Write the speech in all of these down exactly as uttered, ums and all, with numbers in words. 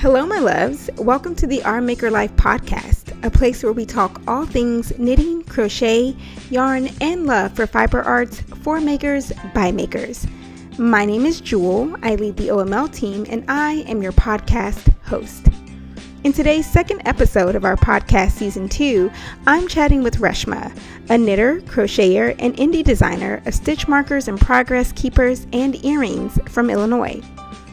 Hello, my loves. Welcome to the Art Maker Life podcast, a place where we talk all things knitting, crochet, yarn, and love for fiber arts, for makers, by makers. My name is Jewel. I lead the O M L team, and I am your podcast host. In today's second episode of our podcast season two, I'm chatting with Reshma, a knitter, crocheter, and indie designer of stitch markers and progress keepers and earrings from Illinois.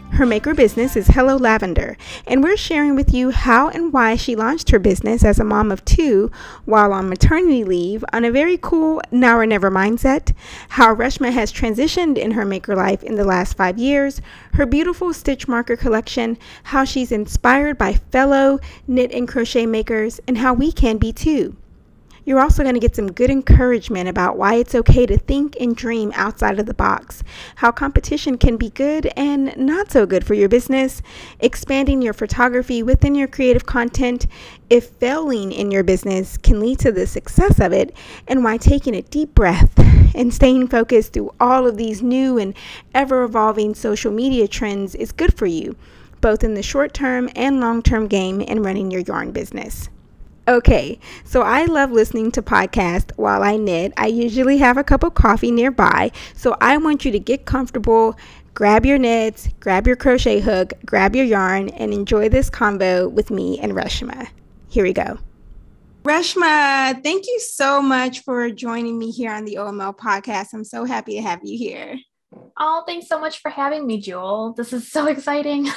Her maker business is Hello Lavender, and we're sharing with you how and why she launched her business as a mom of two while on maternity leave on a very cool now or never mindset, how Reshma has transitioned in her maker life in the last five years, her beautiful stitch marker collection, how she's inspired by fellow knit and crochet makers, and how we can be too. You're also going to get some good encouragement about why it's okay to think and dream outside of the box, how competition can be good and not so good for your business, expanding your photography within your creative content, if failing in your business can lead to the success of it, and why taking a deep breath and staying focused through all of these new and ever-evolving social media trends is good for you, both in the short-term and long-term game in running your yarn business. Okay, so I love listening to podcasts while I knit. I usually have a cup of coffee nearby, so I want you to get comfortable, grab your knits, grab your crochet hook, grab your yarn, and enjoy this convo with me and Reshma. Here we go. Reshma, thank you so much for joining me here on the O M L podcast. I'm so happy to have you here. Oh, thanks so much for having me, Jewel. This is so exciting.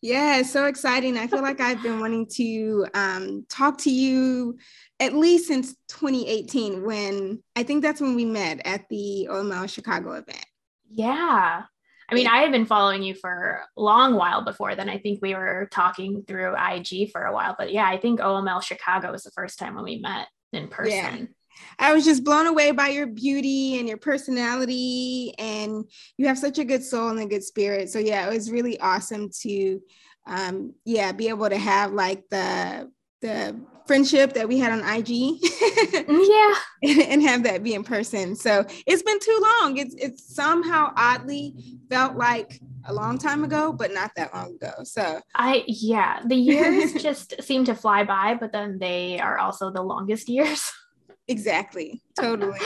Yeah, so exciting. I feel like I've been wanting to um, talk to you at least since twenty eighteen, when I think that's when we met at the O M L Chicago event. Yeah. I mean, I had been following you for a long while before then. I think we were talking through I G for a while, but yeah, I think O M L Chicago was the first time when we met in person. Yeah. I was just blown away by your beauty and your personality, and you have such a good soul and a good spirit. So yeah, it was really awesome to, um, yeah, be able to have like the, the friendship that we had on I G yeah, and, and have that be in person. So it's been too long. It's, it's somehow oddly felt like a long time ago, but not that long ago. So I, yeah, the years just seem to fly by, but then they are also the longest years. Exactly. Totally.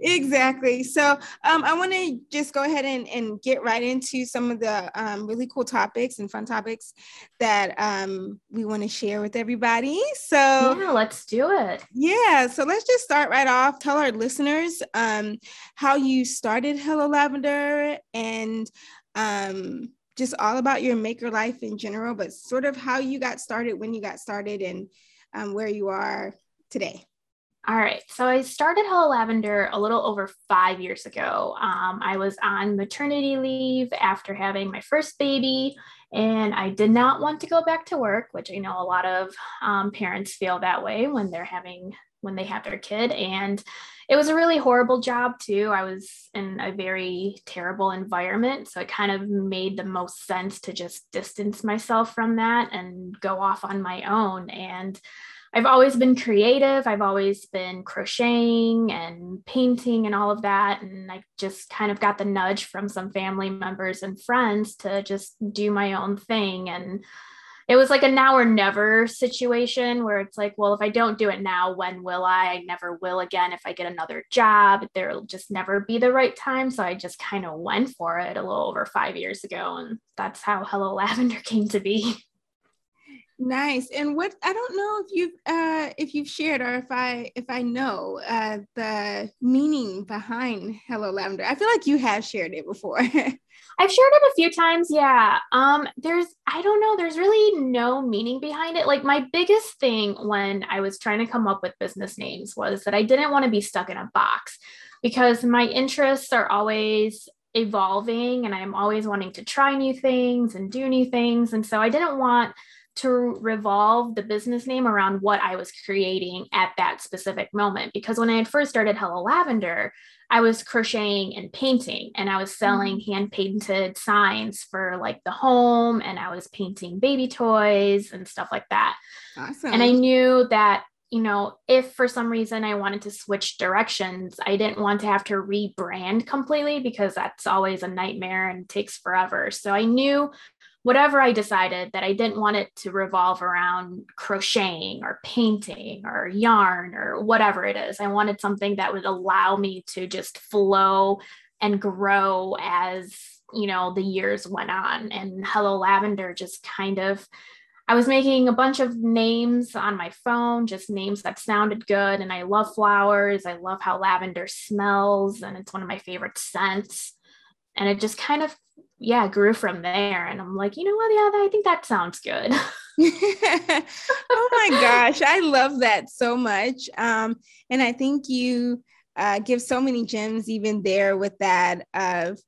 Exactly. So um, I want to just go ahead and, and get right into some of the um, really cool topics and fun topics that um, we want to share with everybody. So yeah, let's do it. Yeah. So let's just start right off. Tell our listeners um, how you started Hello Lavender and um, just all about your maker life in general, but sort of how you got started, when you got started, and um, where you are today. All right. So I started Hello Lavender a little over five years ago. Um, I was on maternity leave after having my first baby, and I did not want to go back to work, which I know a lot of um, parents feel that way when they're having, when they have their kid. And it was a really horrible job too. I was in a very terrible environment. So it kind of made the most sense to just distance myself from that and go off on my own. And I've always been creative. I've always been crocheting and painting and all of that. And I just kind of got the nudge from some family members and friends to just do my own thing. And it was like a now or never situation where it's like, well, if I don't do it now, when will I? I never will again. If I get another job, there'll just never be the right time. So I just kind of went for it a little over five years ago. And that's how Hello Lavender came to be. Nice. And what, I don't know if you've, uh, if you've shared or if I, if I know, uh, the meaning behind Hello Lavender. I feel like you have shared it before. I've shared it a few times. Yeah. Um, there's, I don't know, there's really no meaning behind it. Like my biggest thing when I was trying to come up with business names was that I didn't want to be stuck in a box, because my interests are always evolving and I'm always wanting to try new things and do new things. And so I didn't want to revolve the business name around what I was creating at that specific moment. Because when I had first started Hello Lavender, I was crocheting and painting, and I was selling mm-hmm. hand painted signs for like the home, and I was painting baby toys and stuff like that. Awesome. And I knew that, you know, if for some reason I wanted to switch directions, I didn't want to have to rebrand completely, because that's always a nightmare and takes forever. So I knew whatever I decided, that I didn't want it to revolve around crocheting or painting or yarn or whatever it is. I wanted something that would allow me to just flow and grow as, you know, the years went on. And Hello Lavender just kind of, I was making a bunch of names on my phone, just names that sounded good. And I love flowers. I love how lavender smells, and it's one of my favorite scents. And it just kind of, yeah, grew from there. And I'm like, you know what? Yeah, I think that sounds good. Oh my gosh. I love that so much. Um, and I think you uh, give so many gems even there with that of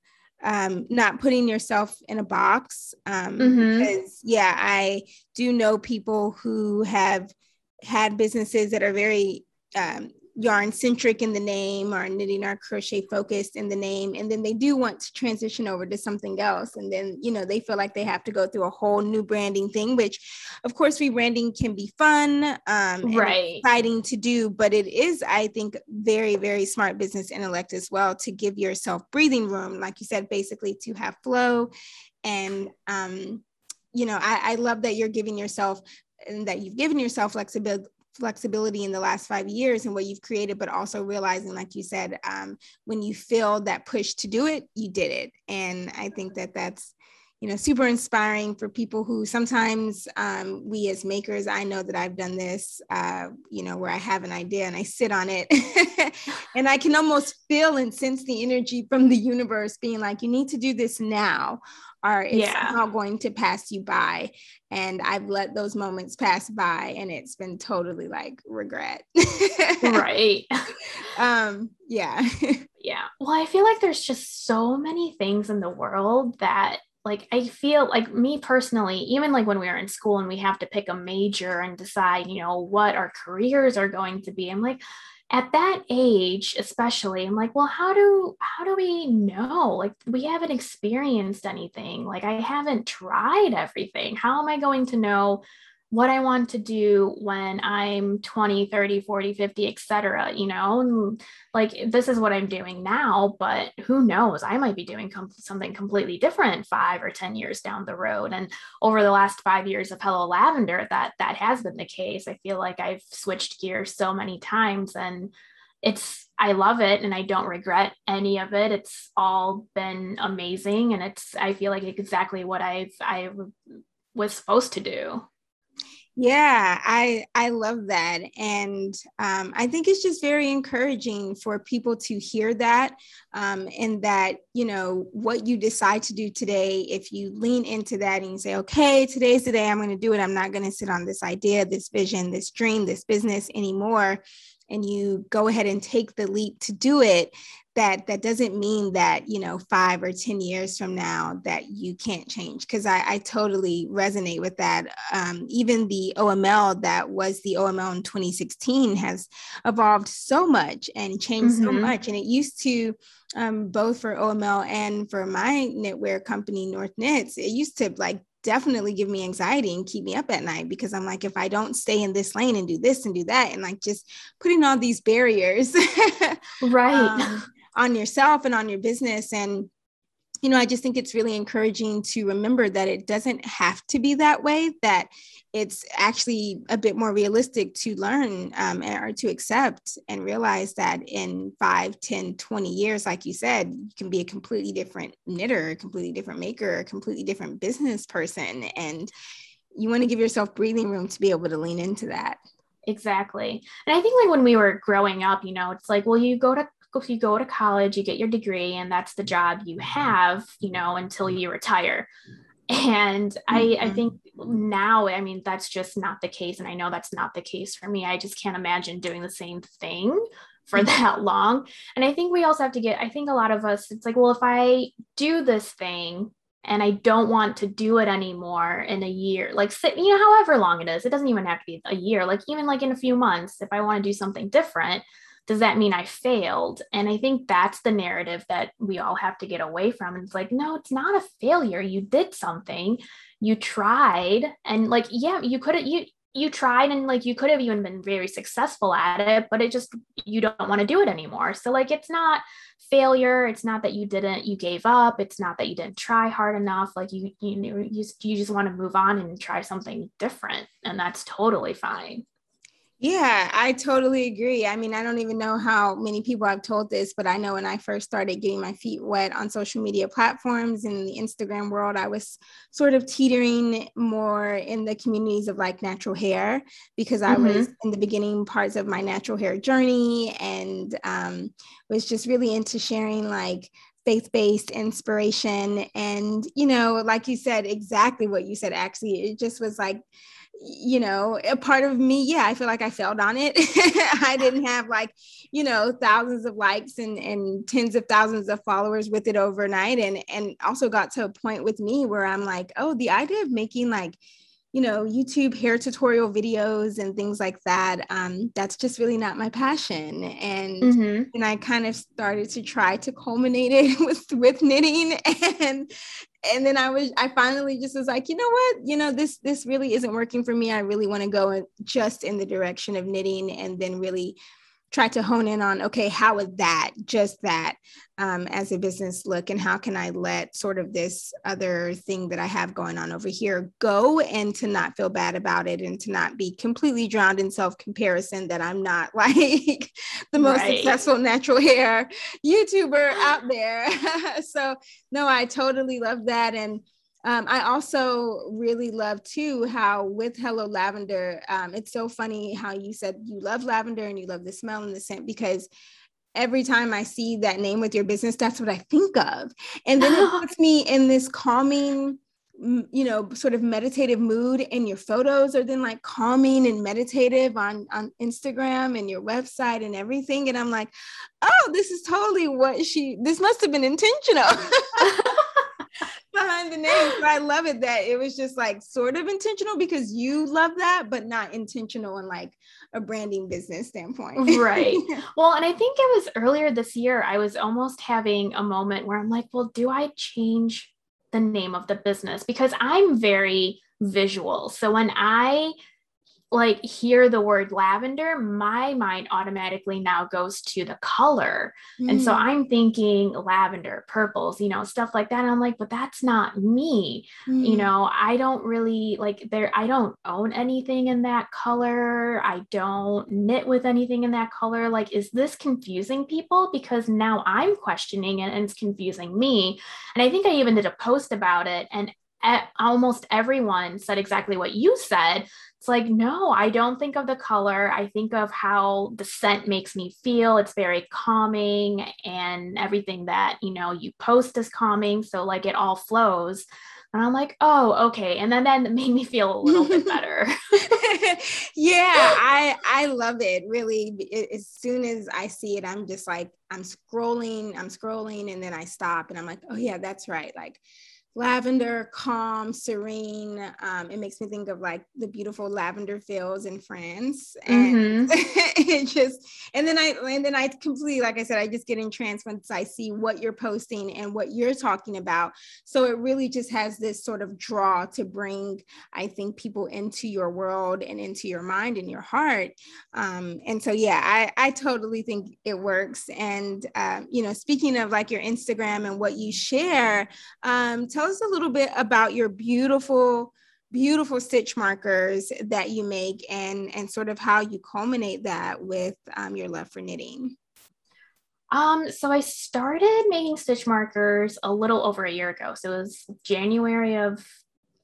Um, not putting yourself in a box. Um, mm-hmm. Because, yeah, I do know people who have had businesses that are very um, yarn centric in the name, or knitting or crochet focused in the name. And then they do want to transition over to something else. And then, you know, they feel like they have to go through a whole new branding thing, which of course rebranding can be fun, um, and right. exciting to do, but it is, I think, very, very smart business intellect as well to give yourself breathing room. Like you said, basically to have flow. And, um, you know, I, I love that you're giving yourself and that you've given yourself flexibility flexibility in the last five years and what you've created, but also realizing, like you said, um, when you feel that push to do it, you did it. And I think that that's, you know, super inspiring for people who sometimes um, we as makers, I know that I've done this, uh, you know, where I have an idea and I sit on it and I can almost feel and sense the energy from the universe being like, you need to do this now, or it's yeah. somehow going to pass you by. And I've let those moments pass by, and it's been totally like regret. Right. Um, yeah. Yeah. Well, I feel like there's just so many things in the world that, like, I feel like me personally, even like when we were in school and we have to pick a major and decide, you know, what our careers are going to be. I'm like, at that age, especially, I'm like, well, how do, how do we know? Like, we haven't experienced anything. Like, I haven't tried everything. How am I going to know what I want to do when I'm twenty, thirty, forty, fifty, et cetera, you know? And like, this is what I'm doing now, but who knows? I might be doing com- something completely different five or ten years down the road. And over the last five years of Hello Lavender, that, that has been the case. I feel like I've switched gears so many times, and it's, I love it, and I don't regret any of it. It's all been amazing. And it's, I feel like exactly what I've, I was supposed to do. Yeah, I I love that. And um, I think it's just very encouraging for people to hear that, um, and that, you know, what you decide to do today, if you lean into that and you say, okay, today's the day I'm going to do it. I'm not going to sit on this idea, this vision, this dream, this business anymore. And you go ahead and take the leap to do it. That that doesn't mean that, you know, five or ten years from now that you can't change, because I, I totally resonate with that. Um, even the O M L that was the O M L in twenty sixteen has evolved so much and changed mm-hmm. so much. And it used to, um, both for O M L and for my knitwear company, North Knits, it used to like definitely give me anxiety and keep me up at night, because I'm like, if I don't stay in this lane and do this and do that, and like just putting all these barriers right. um, on yourself and on your business. And, you know, I just think it's really encouraging to remember that it doesn't have to be that way, that it's actually a bit more realistic to learn um, or to accept and realize that in five, ten, twenty years, like you said, you can be a completely different knitter, a completely different maker, a completely different business person. And you want to give yourself breathing room to be able to lean into that. Exactly. And I think like when we were growing up, you know, it's like, well, you go to If you go to college, you get your degree, and that's the job you have, you know, until you retire. And mm-hmm. I, I think now, I mean, that's just not the case. And I know that's not the case for me. I just can't imagine doing the same thing for that long. And I think we also have to get, I think a lot of us, it's like, well, if I do this thing and I don't want to do it anymore in a year, like, you know, however long it is, it doesn't even have to be a year, like even like in a few months, if I want to do something different, does that mean I failed? And I think that's the narrative that we all have to get away from. And it's like, no, it's not a failure. You did something, you tried, and like, yeah, you could have, you, you tried and like you could have even been very successful at it, but it just, you don't want to do it anymore. So like, it's not failure. It's not that you didn't, you gave up. It's not that you didn't try hard enough. Like you, you knew, you just, you just want to move on and try something different. And that's totally fine. Yeah, I totally agree. I mean, I don't even know how many people I've told this, but I know when I first started getting my feet wet on social media platforms and in the Instagram world, I was sort of teetering more in the communities of like natural hair, because I mm-hmm. was in the beginning parts of my natural hair journey, and um, was just really into sharing like faith-based inspiration. And, you know, like you said, exactly what you said, actually, it just was like, you know, a part of me, yeah, I feel like I failed on it. I didn't have like, you know, thousands of likes and, and tens of thousands of followers with it overnight. And, and also got to a point with me where I'm like, oh, the idea of making like, you know, YouTube hair tutorial videos and things like that, um, that's just really not my passion. And, mm-hmm. and I kind of started to try to culminate it with, with knitting. And, and then I was, I finally just was like, you know what, you know, this, this really isn't working for me. I really want to go in, just in the direction of knitting, and then really try to hone in on, okay, how would that, just that um, as a business look, and how can I let sort of this other thing that I have going on over here go, and to not feel bad about it, and to not be completely drowned in self-comparison that I'm not like the most right. successful natural hair YouTuber out there. So no, I totally love that. And Um, I also really love too, how with Hello Lavender, um, it's so funny how you said you love lavender and you love the smell and the scent, because every time I see that name with your business, that's what I think of. And then it puts me in this calming, you know, sort of meditative mood, and your photos are then like calming and meditative on, on Instagram and your website and everything. And I'm like, oh, this is totally what she, this must've been intentional. behind the name. So I love it that it was just like sort of intentional, because you love that, but not intentional in like a branding business standpoint. Right. Well, and I think it was earlier this year, I was almost having a moment where I'm like, well, do I change the name of the business? Because I'm very visual. So when I like hear the word lavender, my mind automatically now goes to the color. Mm. And so I'm thinking lavender, purples, you know, stuff like that. And I'm like, but that's not me. Mm. You know, I don't really like there, I don't own anything in that color. I don't knit with anything in that color. Like, is this confusing people? Because now I'm questioning it and it's confusing me. And I think I even did a post about it, and almost everyone said exactly what you said. It's like, no, I don't think of the color. I think of how the scent makes me feel. It's very calming, and everything that, you know, you post is calming. So like it all flows. And I'm like, oh, okay. And then that made me feel a little bit better. Yeah, I I love it. Really, it, as soon as I see it, I'm just like, I'm scrolling, I'm scrolling. And then I stop and I'm like, oh yeah, that's right. Like, lavender, calm, serene. Um, it makes me think of like the beautiful lavender fields in France, and mm-hmm. it just. And then I and then I completely, like I said, I just get entranced once I see what you're posting and what you're talking about. So it really just has this sort of draw to bring, I think, people into your world and into your mind and your heart. Um, and so yeah, I I totally think it works. And uh, you know, speaking of like your Instagram and what you share, um, tell Tell us a little bit about your beautiful, beautiful stitch markers that you make, and, and sort of how you culminate that with um, your love for knitting. Um, so I started making stitch markers a little over a year ago. So it was January of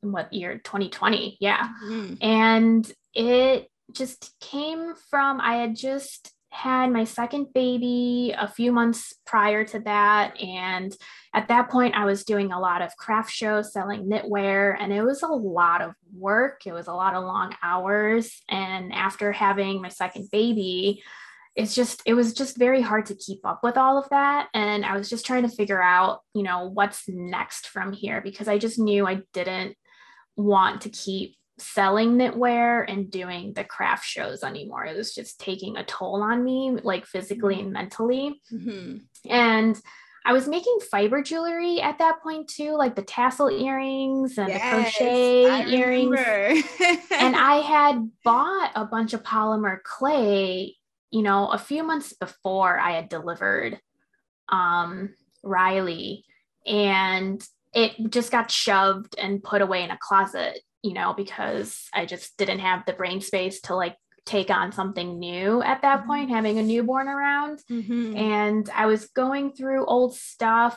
what year? twenty twenty. Yeah. Mm. And it just came from, I had just had my second baby a few months prior to that. And at that point, I was doing a lot of craft shows, selling knitwear, and it was a lot of work. It was a lot of long hours. And after having my second baby, it's just, it was just very hard to keep up with all of that. And I was just trying to figure out, you know, what's next from here, because I just knew I didn't want to keep selling knitwear and doing the craft shows anymore. It was just taking a toll on me, like physically and mentally. Mm-hmm. And I was making fiber jewelry at that point too, like the tassel earrings and yes, the crochet I earrings. And I had bought a bunch of polymer clay, you know, a few months before I had delivered um, Riley, and it just got shoved and put away in a closet, you know, because I just didn't have the brain space to like take on something new at that mm-hmm. point, having a newborn around. Mm-hmm. And I was going through old stuff,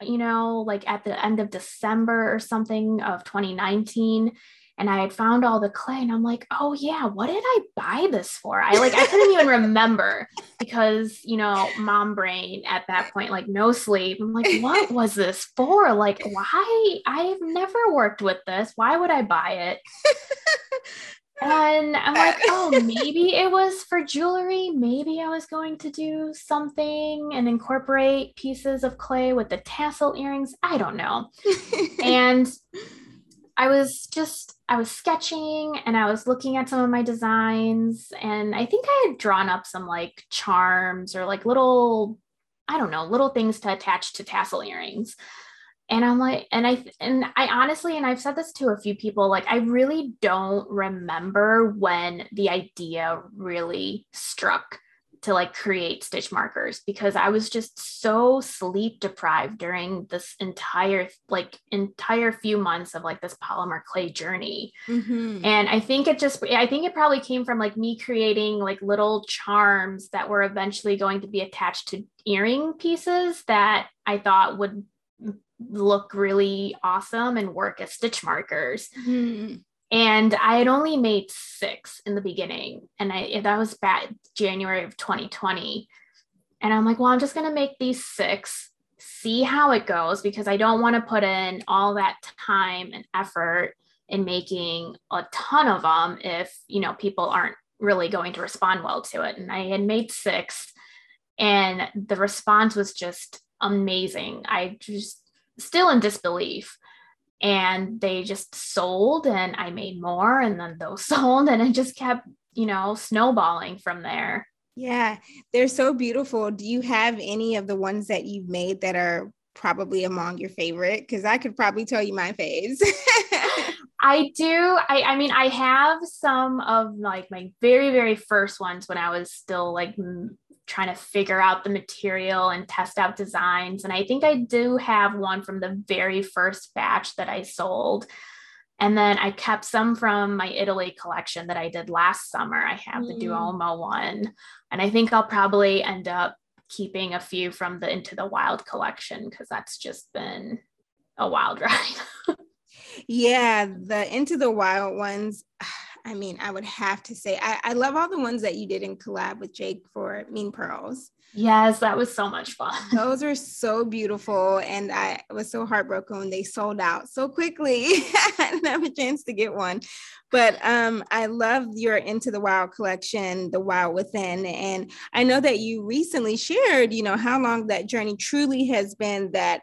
you know, like at the end of December or something of twenty nineteen. And I had found all the clay and I'm like, oh yeah, what did I buy this for? I like, I couldn't even remember because, you know, mom brain at that point, like no sleep. I'm like, what was this for? Like, why? I've never worked with this. Why would I buy it? And I'm like, oh, maybe it was for jewelry. Maybe I was going to do something and incorporate pieces of clay with the tassel earrings. I don't know. And I was just, I was sketching and I was looking at some of my designs, and I think I had drawn up some like charms or like little, I don't know, little things to attach to tassel earrings. And I'm like, and I, and I honestly, and I've said this to a few people, like, I really don't remember when the idea really struck to like create stitch markers, because I was just so sleep deprived during this entire, like entire few months of like this polymer clay journey. Mm-hmm. And I think it just, I think it probably came from like me creating like little charms that were eventually going to be attached to earring pieces that I thought would look really awesome and work as stitch markers. Mm-hmm. And I had only made six in the beginning, and I that was back January of twenty twenty, and I'm like, well, I'm just going to make these six, see how it goes, because I don't want to put in all that time and effort in making a ton of them if, you know, people aren't really going to respond well to it. And I had made six, and the response was just amazing. I just still in disbelief, and they just sold, and I made more, and then those sold, and it just kept, you know, snowballing from there. Yeah. They're so beautiful. Do you have any of the ones that you've made that are probably among your favorite? 'Cause I could probably tell you my faves. I do. I, I mean, I have some of like my very, very first ones when I was still like m- trying to figure out the material and test out designs. And I think I do have one from the very first batch that I sold. And then I kept some from my Italy collection that I did last summer. I have mm. the Duomo one. And I think I'll probably end up keeping a few from the Into the Wild collection, because that's just been a wild ride. Yeah, the Into the Wild ones. I mean, I would have to say, I, I love all the ones that you did in collab with Jake for Mean Pearls. Yes, that was so much fun. Those are so beautiful. And I was so heartbroken when they sold out so quickly. I didn't have a chance to get one. But um, I love your Into the Wild collection, The Wild Within. And I know that you recently shared, you know, how long that journey truly has been, that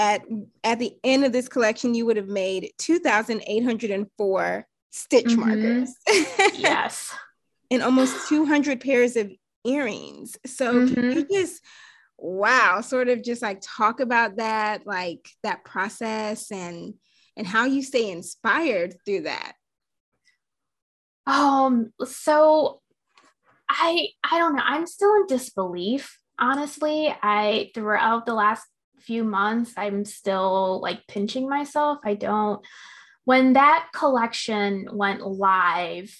at, at the end of this collection, you would have made two thousand eight hundred four stitch mm-hmm. markers. Yes. And almost two hundred pairs of earrings. So mm-hmm. can you just, wow, sort of just like talk about that, like that process and, and how you stay inspired through that? Um, so I, I don't know. I'm still in disbelief. Honestly, I, throughout the last few months, I'm still like pinching myself. I don't, When that collection went live,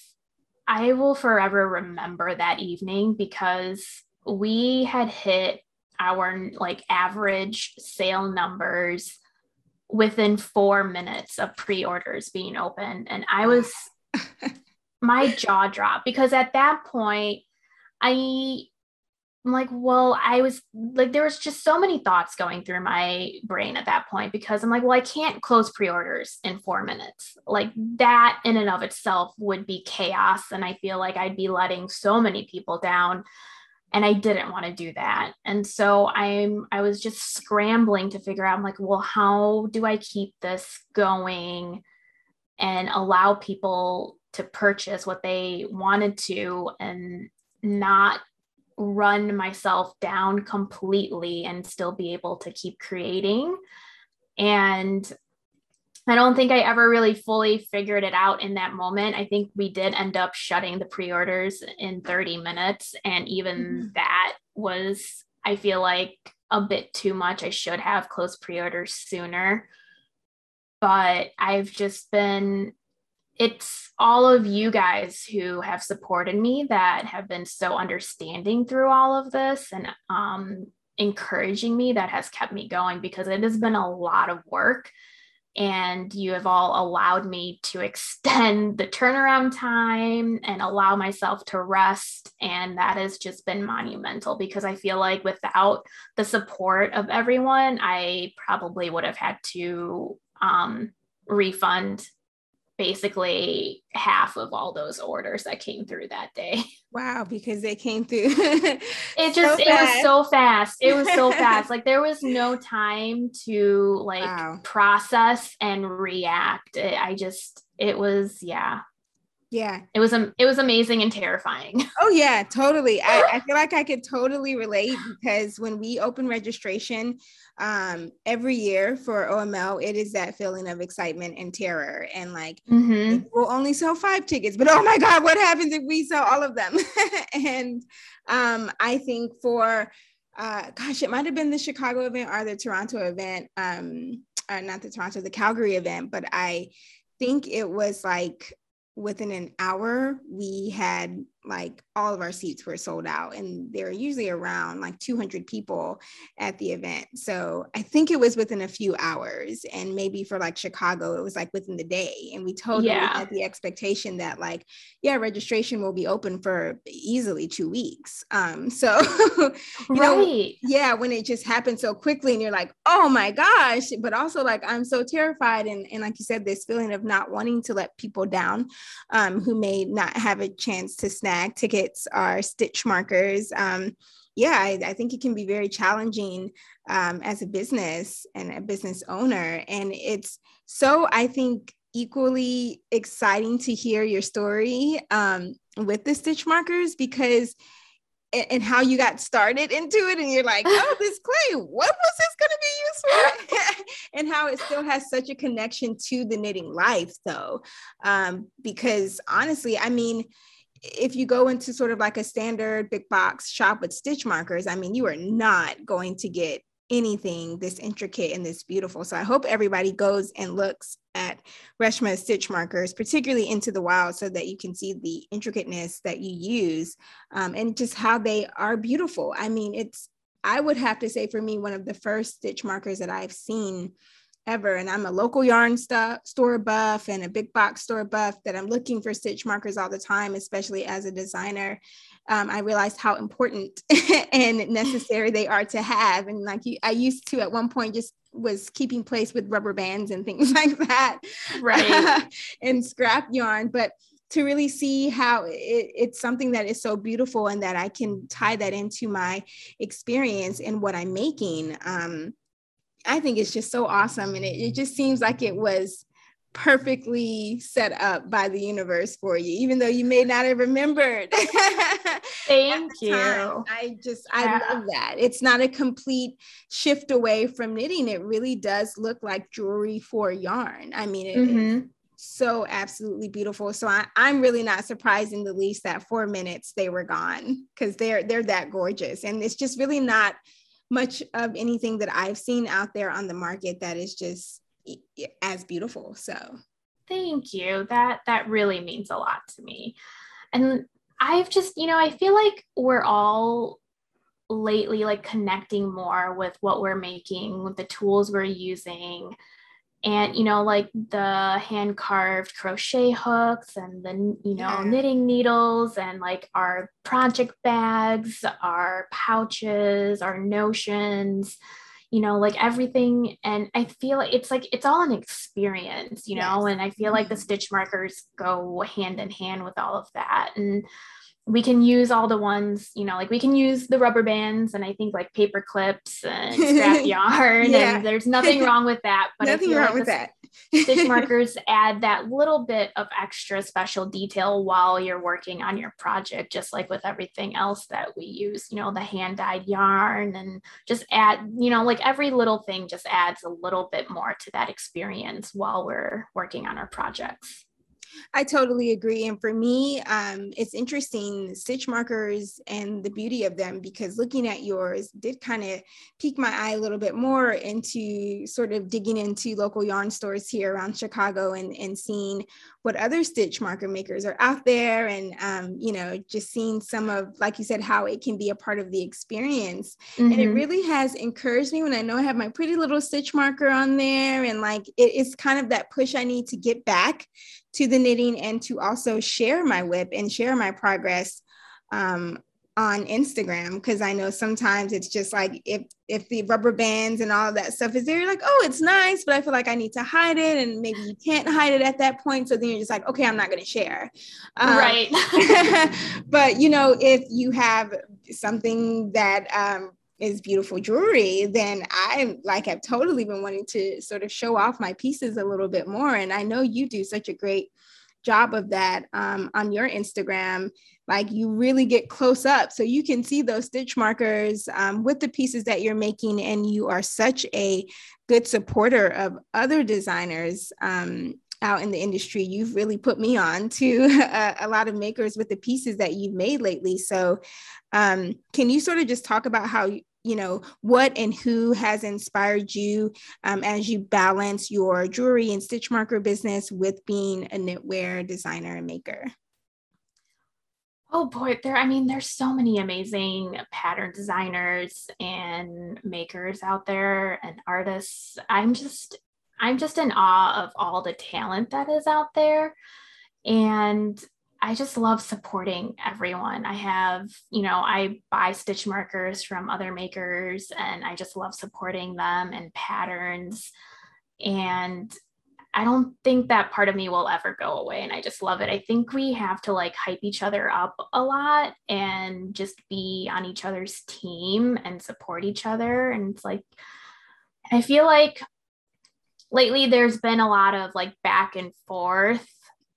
I will forever remember that evening, because we had hit our like average sale numbers within four minutes of pre-orders being open. And I was, my jaw dropped, because at that point I I'm like, well, I was like, there was just so many thoughts going through my brain at that point, because I'm like, well, I can't close pre-orders in four minutes. Like that in and of itself would be chaos. And I feel like I'd be letting so many people down, and I didn't want to do that. And so I'm, I was just scrambling to figure out, I'm like, well, how do I keep this going and allow people to purchase what they wanted to and not run myself down completely and still be able to keep creating. And I don't think I ever really fully figured it out in that moment. I think we did end up shutting the pre-orders in thirty minutes. And even mm-hmm. that was, I feel like, a bit too much. I should have closed pre-orders sooner. But I've just been, it's all of you guys who have supported me that have been so understanding through all of this and um, encouraging me, that has kept me going, because it has been a lot of work. And you have all allowed me to extend the turnaround time and allow myself to rest. And that has just been monumental, because I feel like without the support of everyone, I probably would have had to um, refund basically half of all those orders that came through that day. Wow. Because they came through. It just, so it was so fast. It was so fast. Like there was no time to like wow. process and react. It, I just, it was, yeah. Yeah. It was, um, it was amazing and terrifying. Oh yeah, totally. I, I feel like I could totally relate, because when we open registration, um, every year for O M L, it is that feeling of excitement and terror, and like, mm-hmm. we'll only sell five tickets, but oh my God, what happens if we sell all of them? And, um, I think for, uh, gosh, it might've been the Chicago event or the Toronto event, um, or not the Toronto, the Calgary event, but I think it was like, within an hour, we had like all of our seats were sold out, and there are usually around like two hundred people at the event. So I think it was within a few hours, and maybe for like Chicago, it was like within the day. And we totally yeah. had the expectation that like, yeah, registration will be open for easily two weeks. Um, so, you right. know, yeah, when it just happened so quickly and you're like, oh my gosh, but also like, I'm so terrified. And, and like you said, this feeling of not wanting to let people down, um, who may not have a chance to snap tickets are stitch markers. Um, yeah, I, I think it can be very challenging um, as a business and a business owner. And it's so, I think, equally exciting to hear your story um, with the stitch markers, because and how you got started into it, and you're like, oh, this clay, what was this going to be used for? And how it still has such a connection to the knitting life, though, um, because honestly, I mean, if you go into sort of like a standard big box shop with stitch markers, I mean, you are not going to get anything this intricate and this beautiful. So I hope everybody goes and looks at Reshma's stitch markers, particularly Into the Wild, so that you can see the intricateness that you use um, and just how they are beautiful. I mean, it's, I would have to say for me, one of the first stitch markers that I've seen ever. And I'm a local yarn st- store buff and a big box store buff, that I'm looking for stitch markers all the time, especially as a designer. Um, I realized how important and necessary they are to have. And like you, I used to at one point just was keeping place with rubber bands and things like that, right? And scrap yarn, but to really see how it, it's something that is so beautiful, and that I can tie that into my experience and what I'm making. Um, I think it's just so awesome. And it, it just seems like it was perfectly set up by the universe for you, even though you may not have remembered. Thank you. Time. I just, yeah. I love that. It's not a complete shift away from knitting. It really does look like jewelry for yarn. I mean, it, mm-hmm. it's so absolutely beautiful. So I, I'm really not surprised in the least that four minutes they were gone, because they're, they're that gorgeous. And it's just really not much of anything that I've seen out there on the market that is just as beautiful. So thank you. That, that really means a lot to me. And I've just, you know, I feel like we're all lately like connecting more with what we're making, with the tools we're using, and, you know, like the hand carved crochet hooks and the, you know, yeah. knitting needles, and like our project bags, our pouches, our notions, you know, like everything. And I feel like it's like, it's all an experience, you yes. know, and I feel like the stitch markers go hand in hand with all of that. And we can use all the ones, you know, like we can use the rubber bands, and I think like paper clips and scrap yarn, yeah. and there's nothing wrong with that. But nothing I feel wrong like with the, that. Stitch markers add that little bit of extra special detail while you're working on your project, just like with everything else that we use, you know, the hand-dyed yarn, and just add, you know, like every little thing just adds a little bit more to that experience while we're working on our projects. I totally agree. And for me, um, it's interesting, stitch markers and the beauty of them, because looking at yours did kind of pique my eye a little bit more into sort of digging into local yarn stores here around Chicago and, and seeing what other stitch marker makers are out there. And, um, you know, just seeing some of, like you said, how it can be a part of the experience. Mm-hmm. And it really has encouraged me when I know I have my pretty little stitch marker on there. And like, it, it's kind of that push I need to get back to the knitting and to also share my whip and share my progress um, on Instagram. Because I know sometimes it's just like, if if the rubber bands and all of that stuff is there, you're like, oh, it's nice, but I feel like I need to hide it, and maybe you can't hide it at that point. So then you're just like, okay, I'm not going to share. Um, right. But, you know, if you have something that um, is beautiful jewelry, then I like I've totally been wanting to sort of show off my pieces a little bit more. And I know you do such a great job of that um, on your Instagram. Like, you really get close up so you can see those stitch markers um, with the pieces that you're making. And you are such a good supporter of other designers um, out in the industry. You've really put me on to a, a lot of makers with the pieces that you've made lately. So um, can you sort of just talk about how you, you know, what and who has inspired you um, as you balance your jewelry and stitch marker business with being a knitwear designer and maker? Oh boy, there, I mean, there's so many amazing pattern designers and makers out there and artists. I'm just, I'm just in awe of all the talent that is out there. And I just love supporting everyone. I have, you know, I buy stitch markers from other makers, and I just love supporting them and patterns. And I don't think that part of me will ever go away. And I just love it. I think we have to like hype each other up a lot and just be on each other's team and support each other. And it's like, I feel like lately there's been a lot of like back and forth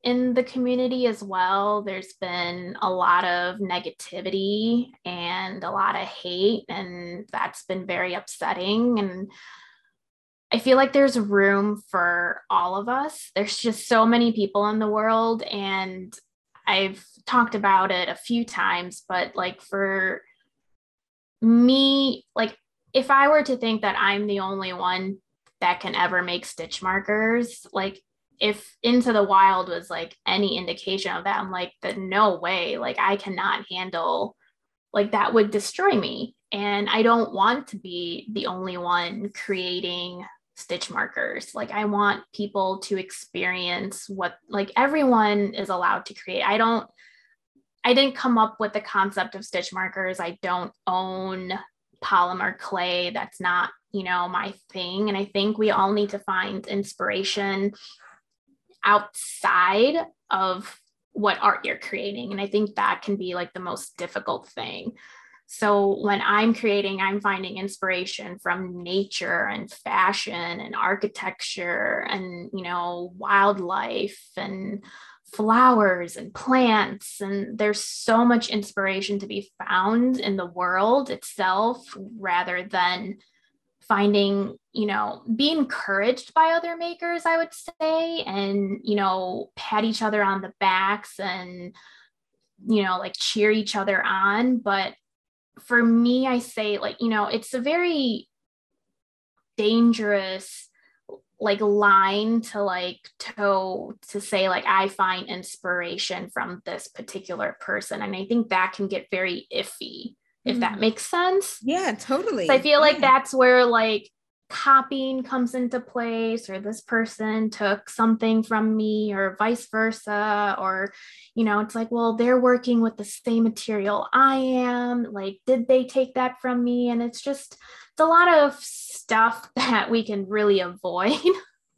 in the community as well. There's been a lot of negativity and a lot of hate, and that's been very upsetting. And I feel like there's room for all of us. There's just so many people in the world, and I've talked about it a few times, but like for me, like if I were to think that I'm the only one that can ever make stitch markers, like if Into the Wild was like any indication of that, I'm like, the no way, like I cannot handle, like that would destroy me. And I don't want to be the only one creating stitch markers. Like I want people to experience what, like everyone is allowed to create. I don't, I didn't come up with the concept of stitch markers. I don't own polymer clay. That's not, you know, my thing. And I think we all need to find inspiration outside of what art you're creating. And I think that can be like the most difficult thing. So when I'm creating, I'm finding inspiration from nature and fashion and architecture and, you know, wildlife and flowers and plants. And there's so much inspiration to be found in the world itself, rather than finding, you know, be encouraged by other makers, I would say, and, you know, pat each other on the backs and, you know, like cheer each other on. But for me, I say like, you know, it's a very dangerous like line to like toe to say like, I find inspiration from this particular person. And I think that can get very iffy, if that makes sense. Yeah, totally. So I feel like yeah. that's where like copying comes into place, or this person took something from me, or vice versa. Or, you know, it's like, well, they're working with the same material I am. Like, did they take that from me? And it's just, it's a lot of stuff that we can really avoid.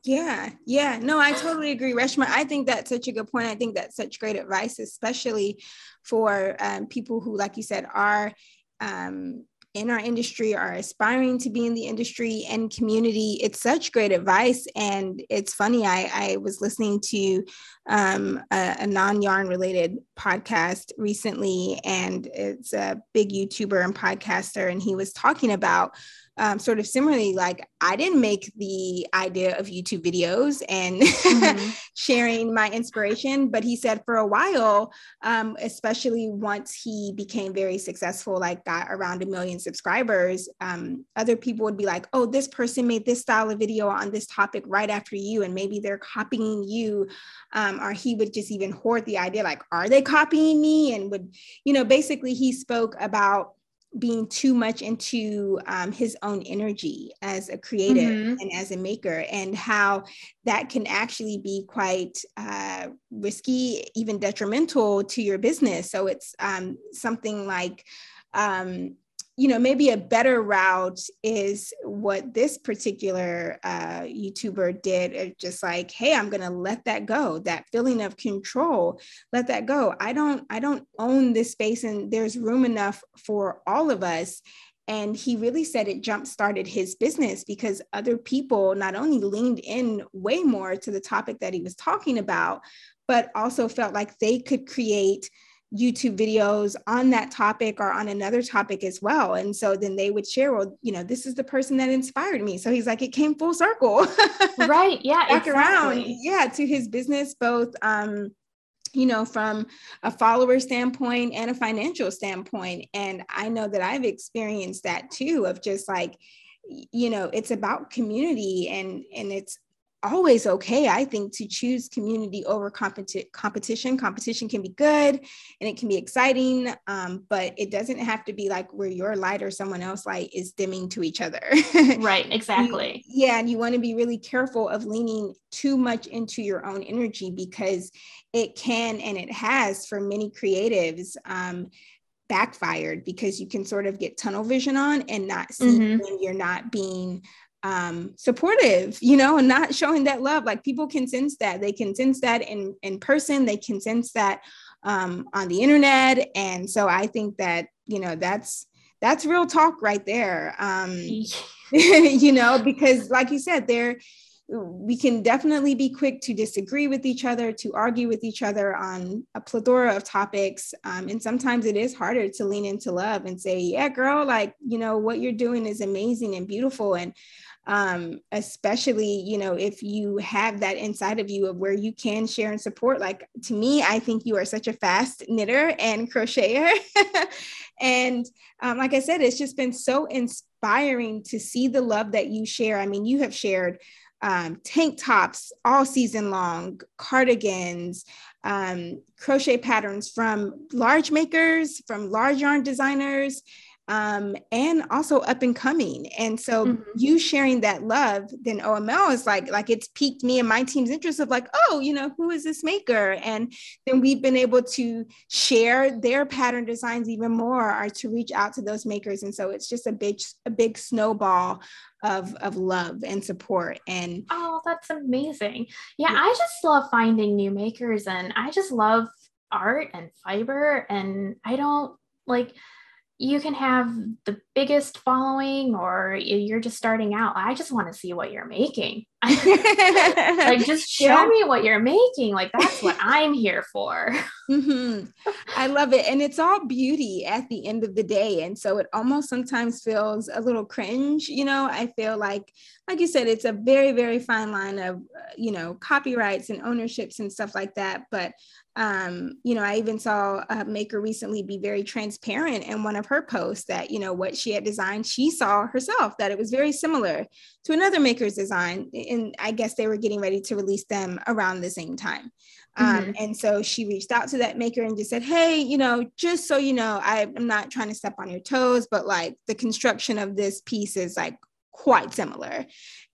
Yeah. Yeah. No, I totally agree, Reshma. I think that's such a good point. I think that's such great advice, especially for um, people who, like you said, are um, in our industry, are aspiring to be in the industry and community. It's such great advice. And it's funny, I, I was listening to um, a, a non-yarn related podcast recently, and it's a big YouTuber and podcaster. And he was talking about um, sort of similarly, like, I didn't make the idea of YouTube videos and mm-hmm. sharing my inspiration, but he said for a while, um, especially once he became very successful, like got around a million subscribers, um, other people would be like, oh, this person made this style of video on this topic right after you, and maybe they're copying you. Um, or he would just even hoard the idea, like, are they copying me? And would, you know, basically he spoke about being too much into um, his own energy as a creative mm-hmm. and as a maker, and how that can actually be quite uh, risky, even detrimental to your business. So it's um, something like, um, you know, maybe a better route is what this particular uh, YouTuber did, just like, hey, I'm going to let that go. That feeling of control, let that go. I don't, I don't own this space, and there's room enough for all of us. And he really said it jump-started his business because other people not only leaned in way more to the topic that he was talking about, but also felt like they could create YouTube videos on that topic or on another topic as well. And so then they would share, well, you know, this is the person that inspired me. So he's like, it came full circle. Right. Yeah. Back exactly. around. Yeah. To his business, both, um, you know, from a follower standpoint and a financial standpoint. And I know that I've experienced that too, of just like, you know, it's about community, and, and it's always okay, I think, to choose community over competi- competition. Competition can be good and it can be exciting, um, but it doesn't have to be like where your light or someone else's light is dimming to each other. Right, exactly. You, yeah, and you want to be really careful of leaning too much into your own energy, because it can, and it has for many creatives, um, backfired, because you can sort of get tunnel vision on and not see mm-hmm. when you're not being um, supportive, you know, and not showing that love. Like, people can sense that. They can sense that in, in person, they can sense that, um, on the internet. And so I think that, you know, that's, that's real talk right there. Um, you know, because like you said, there, we can definitely be quick to disagree with each other, to argue with each other on a plethora of topics. Um, and sometimes it is harder to lean into love and say, yeah, girl, like, you know, what you're doing is amazing and beautiful. And um, especially, you know, if you have that inside of you of where you can share and support. Like, to me, I think you are such a fast knitter and crocheter. And um, like I said, it's just been so inspiring to see the love that you share. I mean, you have shared Um, tank tops all season long, cardigans, um, crochet patterns from large makers, from large yarn designers, um, and also up and coming. And so mm-hmm. you sharing that love, then O M L is like, like it's piqued me and my team's interest of like, oh, you know, who is this maker? And then we've been able to share their pattern designs even more, or to reach out to those makers. And so it's just a big, a big snowball of of love and support. And oh, that's amazing. Yeah, yeah, I just love finding new makers, and I just love art and fiber. And I don't like, you can have the biggest following or you're just starting out. I just want to see what you're making. Like, just show yeah. me what you're making. Like, that's what I'm here for. Mm-hmm. I love it. And it's all beauty at the end of the day. And so it almost sometimes feels a little cringe. You know, I feel like, like you said, it's a very, very fine line of, you know, copyrights and ownerships and stuff like that. But Um, you know, I even saw a maker recently be very transparent in one of her posts that, you know, what she had designed, she saw herself that it was very similar to another maker's design. And I guess they were getting ready to release them around the same time. Um, mm-hmm. And so she reached out to that maker and just said, hey, you know, just so you know, I, I'm not trying to step on your toes, but like the construction of this piece is like quite similar.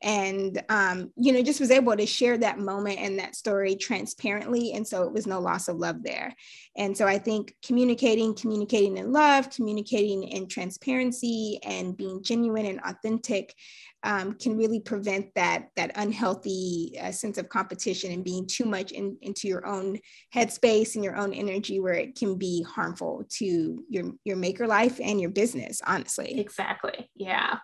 And, um, you know, just was able to share that moment and that story transparently. And so it was no loss of love there. And so I think communicating, communicating in love, communicating in transparency, and being genuine and authentic um, can really prevent that, that unhealthy uh, sense of competition and being too much in, into your own headspace and your own energy, where it can be harmful to your, your maker life and your business, honestly. Exactly. Yeah.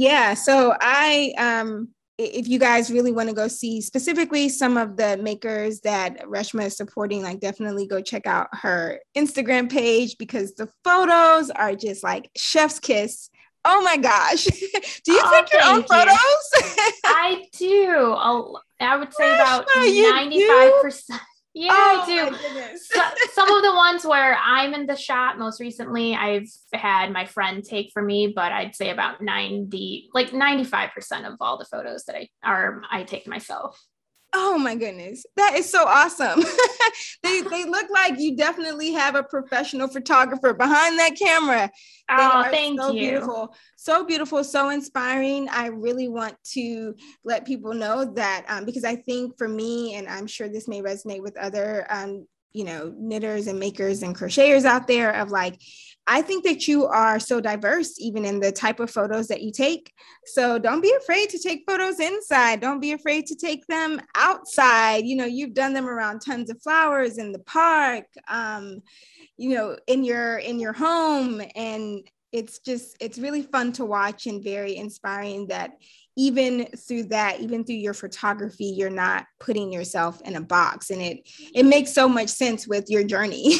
Yeah, so I, um, if you guys really want to go see specifically some of the makers that Reshma is supporting, like definitely go check out her Instagram page, because the photos are just like chef's kiss. Oh my gosh. Do you oh, take your own you. photos? I do. I'll, I would say Reshma, about ninety-five percent. Yeah, oh, I do. So, some of the ones where I'm in the shop most recently, I've had my friend take for me, but I'd say about ninety, like ninety-five percent of all the photos that I are, I take myself. Oh my goodness. That is so awesome. they, they look like you definitely have a professional photographer behind that camera. They oh, thank so you. Beautiful. So beautiful, so inspiring. I really want to let people know that um, because I think for me, and I'm sure this may resonate with other, um, you know, knitters and makers and crocheters out there, of like, I think that you are so diverse, even in the type of photos that you take. So don't be afraid to take photos inside. Don't be afraid to take them outside. You know, you've done them around tons of flowers in the park, um, you know, in your, in your home. And it's just, it's really fun to watch and very inspiring that even through that, even through your photography, you're not putting yourself in a box, and it, it makes so much sense with your journey.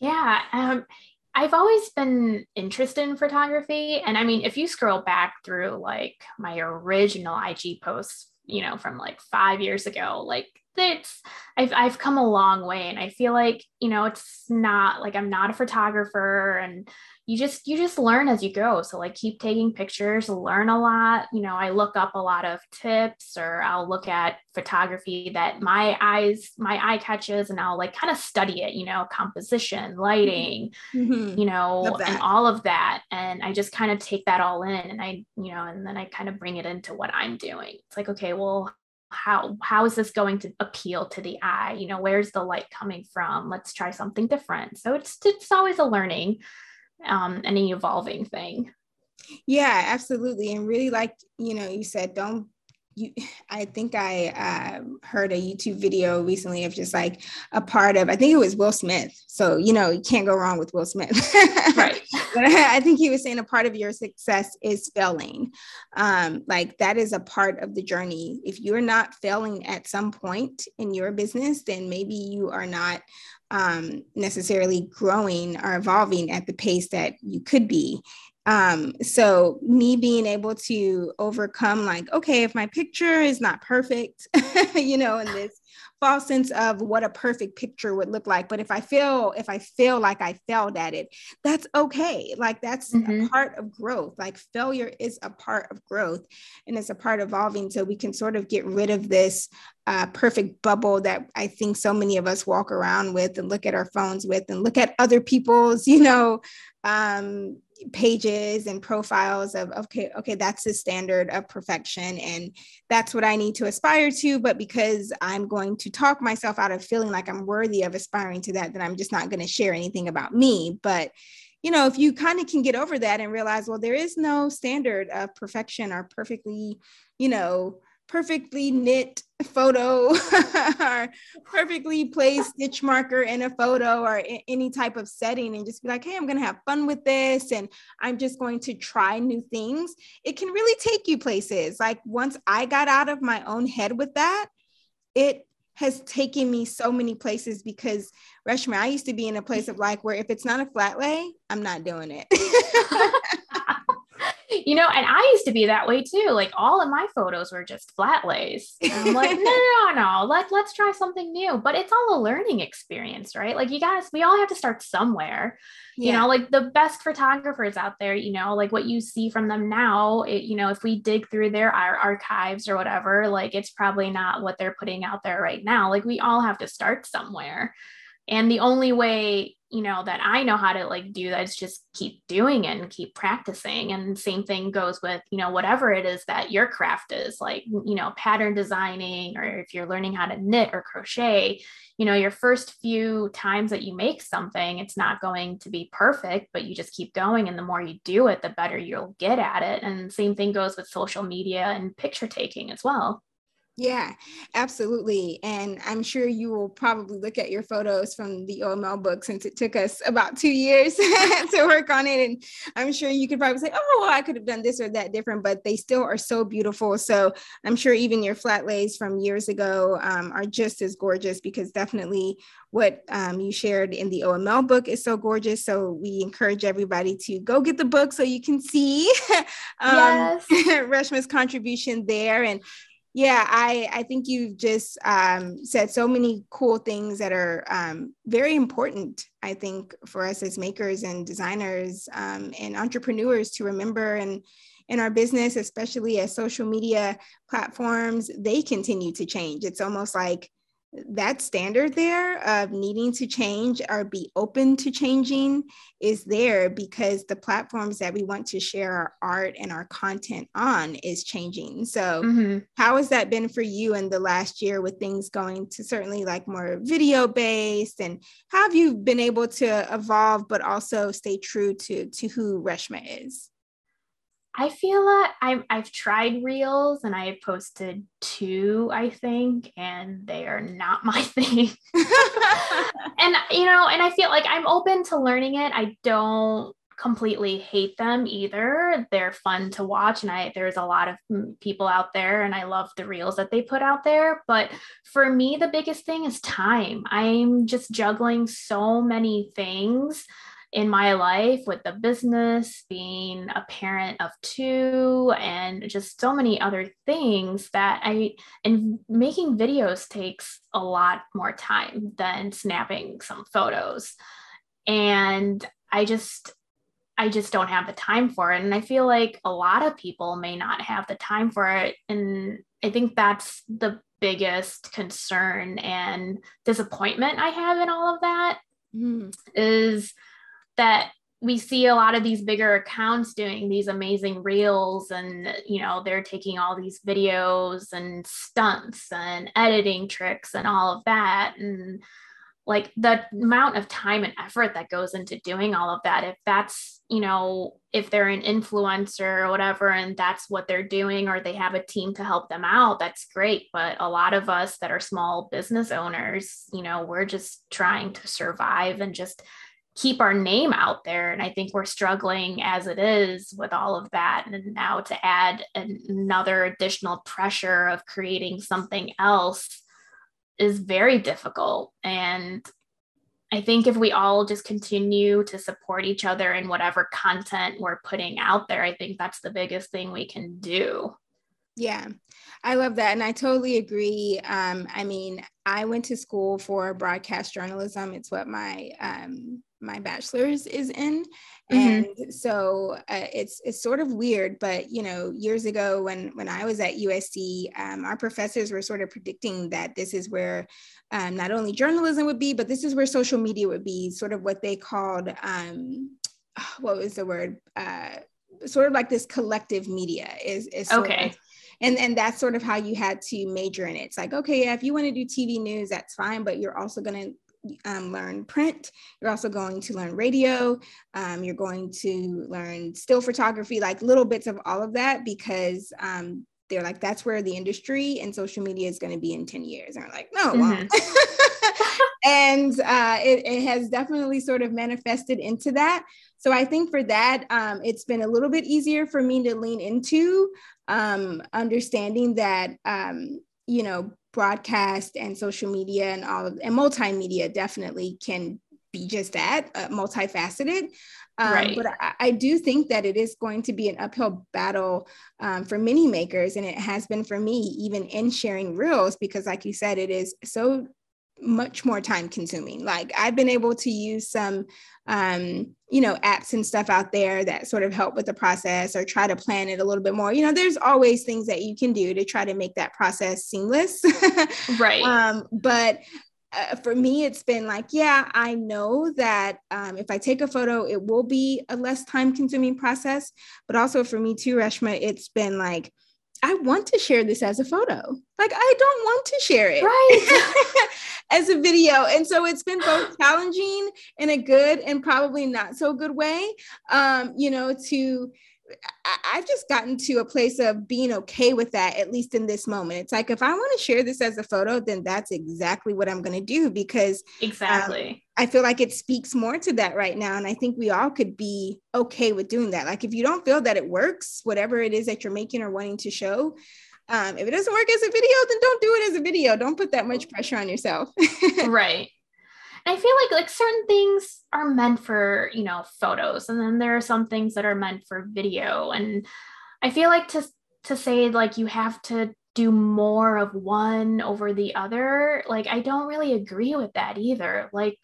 Yeah. Um, I've always been interested in photography. And I mean, if you scroll back through like my original I G posts, you know, from like five years ago, like it's, I've, I've come a long way, and I feel like, you know, it's not like, I'm not a photographer, and you just, you just learn as you go. So like, keep taking pictures, learn a lot. You know, I look up a lot of tips, or I'll look at photography that my eyes, my eye catches, and I'll like kind of study it, you know, composition, lighting, mm-hmm. you know, and all of that. And I just kind of take that all in, and I, you know, and then I kind of bring it into what I'm doing. It's like, okay, well, how, how is this going to appeal to the eye? You know, where's the light coming from? Let's try something different. So it's, it's always a learning, um, and an evolving thing. Yeah, absolutely. And really, like, you know, you said, don't you, I think I, uh, heard a YouTube video recently of just like a part of, I think it was Will Smith. So, you know, you can't go wrong with Will Smith. Right. I think he was saying a part of your success is failing. Um, like that is a part of the journey. If you're not failing at some point in your business, then maybe you are not um, necessarily growing or evolving at the pace that you could be. Um, so me being able to overcome, like, okay, if my picture is not perfect, you know, in this false sense of what a perfect picture would look like. But if I feel, if I feel like I failed at it, that's okay. Like that's mm-hmm. a part of growth. Like failure is a part of growth, and it's a part of evolving. So we can sort of get rid of this uh, perfect bubble that I think so many of us walk around with and look at our phones with and look at other people's, you know, um, pages and profiles of, okay, okay, that's the standard of perfection. And that's what I need to aspire to. But because I'm going to talk myself out of feeling like I'm worthy of aspiring to that, then I'm just not going to share anything about me. But, you know, if you kind of can get over that and realize, well, there is no standard of perfection or perfectly, you know, perfectly knit photo or perfectly placed stitch marker in a photo or in any type of setting, and just be like, hey, I'm going to have fun with this. And I'm just going to try new things. It can really take you places. Like once I got out of my own head with that, it has taken me so many places, because Reshma, I used to be in a place of like, where if it's not a flat lay, I'm not doing it. You know, and I used to be that way too. Like all of my photos were just flat lays. And I'm like, no, no, no, no. Let, let's try something new. But it's all a learning experience, right? Like you guys, we all have to start somewhere, yeah. You know, like the best photographers out there, you know, like what you see from them now, it, you know, if we dig through their ar- archives or whatever, like it's probably not what they're putting out there right now. Like we all have to start somewhere. And the only way, you know, that I know how to like do that is just keep doing it and keep practicing. And same thing goes with, you know, whatever it is that your craft is, like, you know, pattern designing, or if you're learning how to knit or crochet, you know, your first few times that you make something, it's not going to be perfect, but you just keep going. And the more you do it, the better you'll get at it. And same thing goes with social media and picture taking as well. Yeah, absolutely. And I'm sure you will probably look at your photos from the O M L book, since it took us about two years to work on it. And I'm sure you could probably say, oh, well, I could have done this or that different, but they still are so beautiful. So I'm sure even your flat lays from years ago um, are just as gorgeous, because definitely what um, you shared in the O M L book is so gorgeous. So we encourage everybody to go get the book so you can see um, yes. Reshma's contribution there. And yeah, I, I think you've just um, said so many cool things that are um, very important, I think, for us as makers and designers um, and entrepreneurs to remember. And in our business, especially as social media platforms, they continue to change. It's almost like that standard there of needing to change or be open to changing is there, because the platforms that we want to share our art and our content on is changing. So mm-hmm. How has that been for you in the last year, with things going to certainly like more video based, and how have you been able to evolve, but also stay true to, to who Reshma is? I feel that I've, I've tried reels, and I have posted two, I think, and they are not my thing. And, you know, and I feel like I'm open to learning it. I don't completely hate them either. They're fun to watch. And I, there's a lot of people out there, and I love the reels that they put out there. But for me, the biggest thing is time. I'm just juggling so many things in my life, with the business, being a parent of two, and just so many other things that I, and making videos takes a lot more time than snapping some photos. And I just, I just don't have the time for it. And I feel like a lot of people may not have the time for it. And I think that's the biggest concern and disappointment I have in all of that mm. is that we see a lot of these bigger accounts doing these amazing reels, and, you know, they're taking all these videos and stunts and editing tricks and all of that. And like the amount of time and effort that goes into doing all of that, if that's, you know, if they're an influencer or whatever, and that's what they're doing, or they have a team to help them out, that's great. But a lot of us that are small business owners, you know, we're just trying to survive and just keep our name out there. And I think we're struggling as it is with all of that. And now to add another additional pressure of creating something else is very difficult. And I think if we all just continue to support each other in whatever content we're putting out there, I think that's the biggest thing we can do. Yeah, I love that. And I totally agree. Um, I mean, I went to school for broadcast journalism. It's what my um, my bachelor's is in. Mm-hmm. And so uh, it's it's sort of weird, but, you know, years ago when, when I was at U S C, um, our professors were sort of predicting that this is where um, not only journalism would be, but this is where social media would be, sort of what they called, um, what was the word? Uh, sort of like this collective media is, is sort okay. of, And and that's sort of how you had to major in it. It's like, okay, yeah, if you want to do T V news, that's fine, but you're also going to um, learn print. You're also going to learn radio. Um, you're going to learn still photography, like little bits of all of that, because um, they're like, that's where the industry and social media is going to be in ten years. And we're like, no, mm-hmm. well. And uh, it, it has definitely sort of manifested into that. So I think for that, um, it's been a little bit easier for me to lean into um, understanding that, um, you know, broadcast and social media and all of, and multimedia definitely can be just that, uh, multifaceted. Um, right. But I, I do think that it is going to be an uphill battle um, for many makers. And it has been for me, even in sharing reels, because like you said, it is so much more time consuming. Like I've been able to use some, um, you know, apps and stuff out there that sort of help with the process or try to plan it a little bit more. You know, there's always things that you can do to try to make that process seamless. Right. Um, but uh, for me, it's been like, yeah, I know that um, if I take a photo, it will be a less time consuming process. But also for me too, Reshma, it's been like, I want to share this as a photo. Like, I don't want to share it right. as a video. And so it's been both challenging in a good and probably not so good way, um, you know, to, I've just gotten to a place of being okay with that, at least in this moment. It's like, if I want to share this as a photo, then that's exactly what I'm going to do, because exactly, um, I feel like it speaks more to that right now. And I think we all could be okay with doing that. Like, if you don't feel that it works, whatever it is that you're making or wanting to show, um, if it doesn't work as a video, then don't do it as a video. Don't put that much pressure on yourself. Right. I feel like like certain things are meant for, you know, photos, and then there are some things that are meant for video. And I feel like to, to say like, you have to do more of one over the other, like, I don't really agree with that either. Like,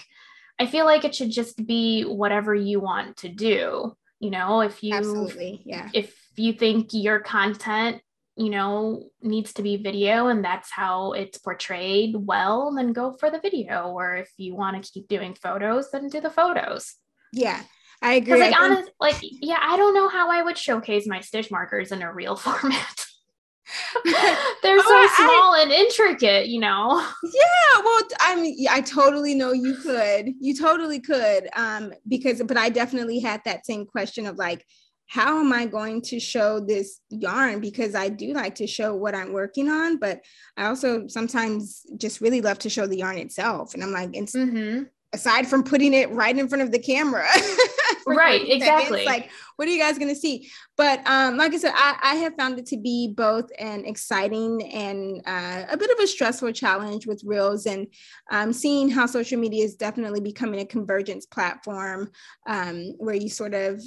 I feel like it should just be whatever you want to do. You know, if you, Absolutely, yeah. if you think your content, you know, needs to be video and that's how it's portrayed, well, then go for the video. Or if you want to keep doing photos, then do the photos. Yeah, I agree. Like, I honest, like, yeah, I don't know how I would showcase my stitch markers in a reel format. They're so oh, small I, and intricate, you know. Yeah, well, I mean, I totally know you could. You totally could. Um, because, but I definitely had that same question of like, how am I going to show this yarn? Because I do like to show what I'm working on, but I also sometimes just really love to show the yarn itself. And I'm like, and mm-hmm. aside from putting it right in front of the camera, right, exactly. Seconds, like, what are you guys going to see? But um, like I said, I, I have found it to be both an exciting and uh, a bit of a stressful challenge with reels, and um, seeing how social media is definitely becoming a convergence platform um, where you sort of,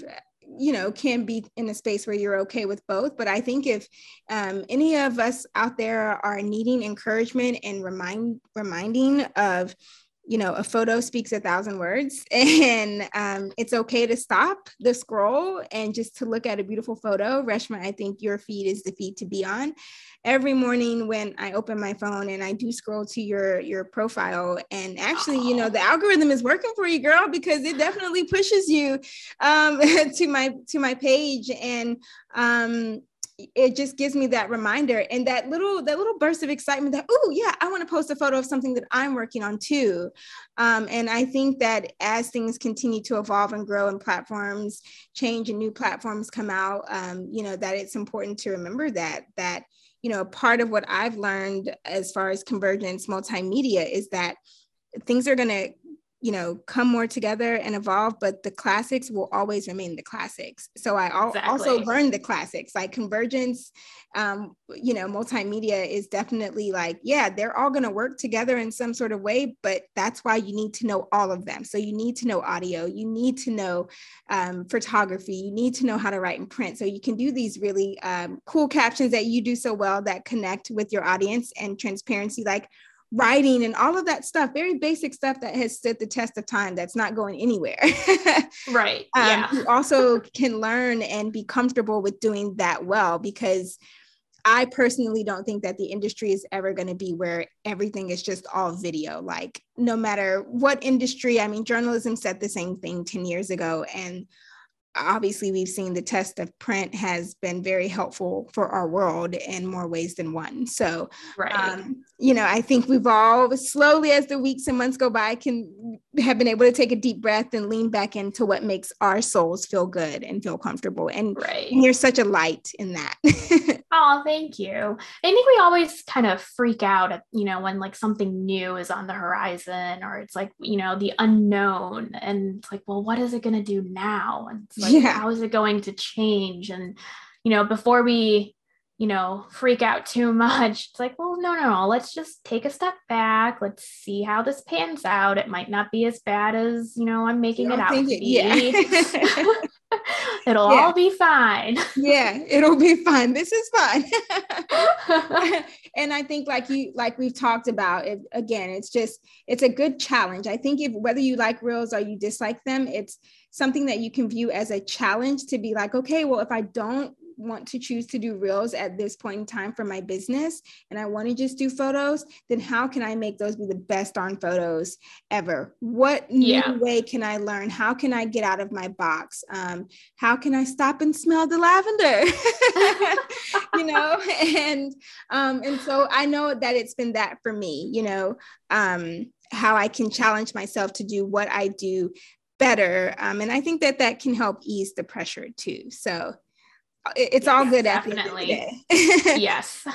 you know, can be in a space where you're okay with both. But I think if um, any of us out there are needing encouragement and remind reminding of, you know, a photo speaks a thousand words, and um, it's okay to stop the scroll and just to look at a beautiful photo. Reshma, I think your feed is the feed to be on. Every morning when I open my phone and I do scroll to your, your profile, and actually, you know, the algorithm is working for you, girl, because it definitely pushes you um, to my, to my page. And um, it just gives me that reminder and that little, that little burst of excitement that, oh yeah, I want to post a photo of something that I'm working on too. Um, and I think that as things continue to evolve and grow and platforms change and new platforms come out, um, you know, that it's important to remember that, that, you know, part of what I've learned as far as convergence multimedia is that things are going to, you know, come more together and evolve, but the classics will always remain the classics. So I al- exactly. also learned the classics, like convergence, um, you know, multimedia is definitely like, yeah, they're all going to work together in some sort of way, but that's why you need to know all of them. So you need to know audio, you need to know um, photography, you need to know how to write and print. So you can do these really um, cool captions that you do so well that connect with your audience, and transparency, like writing and all of that stuff, very basic stuff that has stood the test of time, that's not going anywhere. Right. Um, yeah. You also can learn and be comfortable with doing that well, because I personally don't think that the industry is ever going to be where everything is just all video. Like, no matter what industry, I mean, journalism said the same thing ten years ago. And obviously we've seen the test of print has been very helpful for our world in more ways than one. So, right. um, you know, I think we've all slowly, as the weeks and months go by, can have been able to take a deep breath and lean back into what makes our souls feel good and feel comfortable. And, right. and you're such a light in that. Oh, thank you. I think we always kind of freak out at, you know, when like something new is on the horizon, or it's like, you know, the unknown, and it's like, well, what is it going to do now? And it's like, yeah. how is it going to change? And, you know, before we, you know, freak out too much, it's like, well, no, no, no, let's just take a step back. Let's see how this pans out. It might not be as bad as, you know, I'm making it out to be. Yeah. It'll yeah. all be fine. Yeah, it'll be fine. This is fine. And I think like you, like we've talked about it, again, it's just, it's a good challenge. I think if, whether you like reels or you dislike them, it's something that you can view as a challenge to be like, okay, well, if I don't want to choose to do reels at this point in time for my business, and I want to just do photos, then how can I make those be the best darn photos ever? What yeah. new way can I learn? How can I get out of my box? Um, how can I stop and smell the lavender? You know, and, um, and so I know that it's been that for me, you know, um, how I can challenge myself to do what I do better. Um, and I think that that can help ease the pressure too. So it, it's yes, all good. Definitely. At the end of the day. Yes.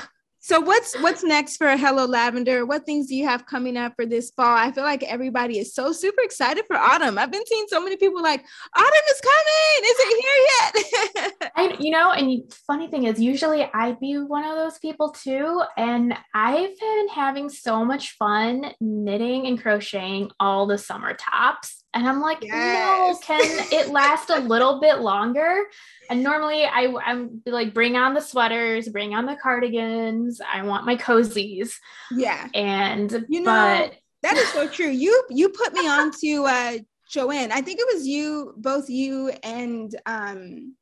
So what's, what's next for Hello Lavender? What things do you have coming up for this fall? I feel like everybody is so super excited for autumn. I've been seeing so many people like, autumn is coming. Is it here yet? I, you know, and funny thing is usually I'd be one of those people too. And I've been having so much fun knitting and crocheting all the summer tops. And I'm like, yes. no, can it last a little bit longer? And normally I, I'm like, bring on the sweaters, bring on the cardigans. I want my cozies. Yeah. And, you know, but... that is so true. You, you put me on to uh, Joanne. I think it was you, both you and um,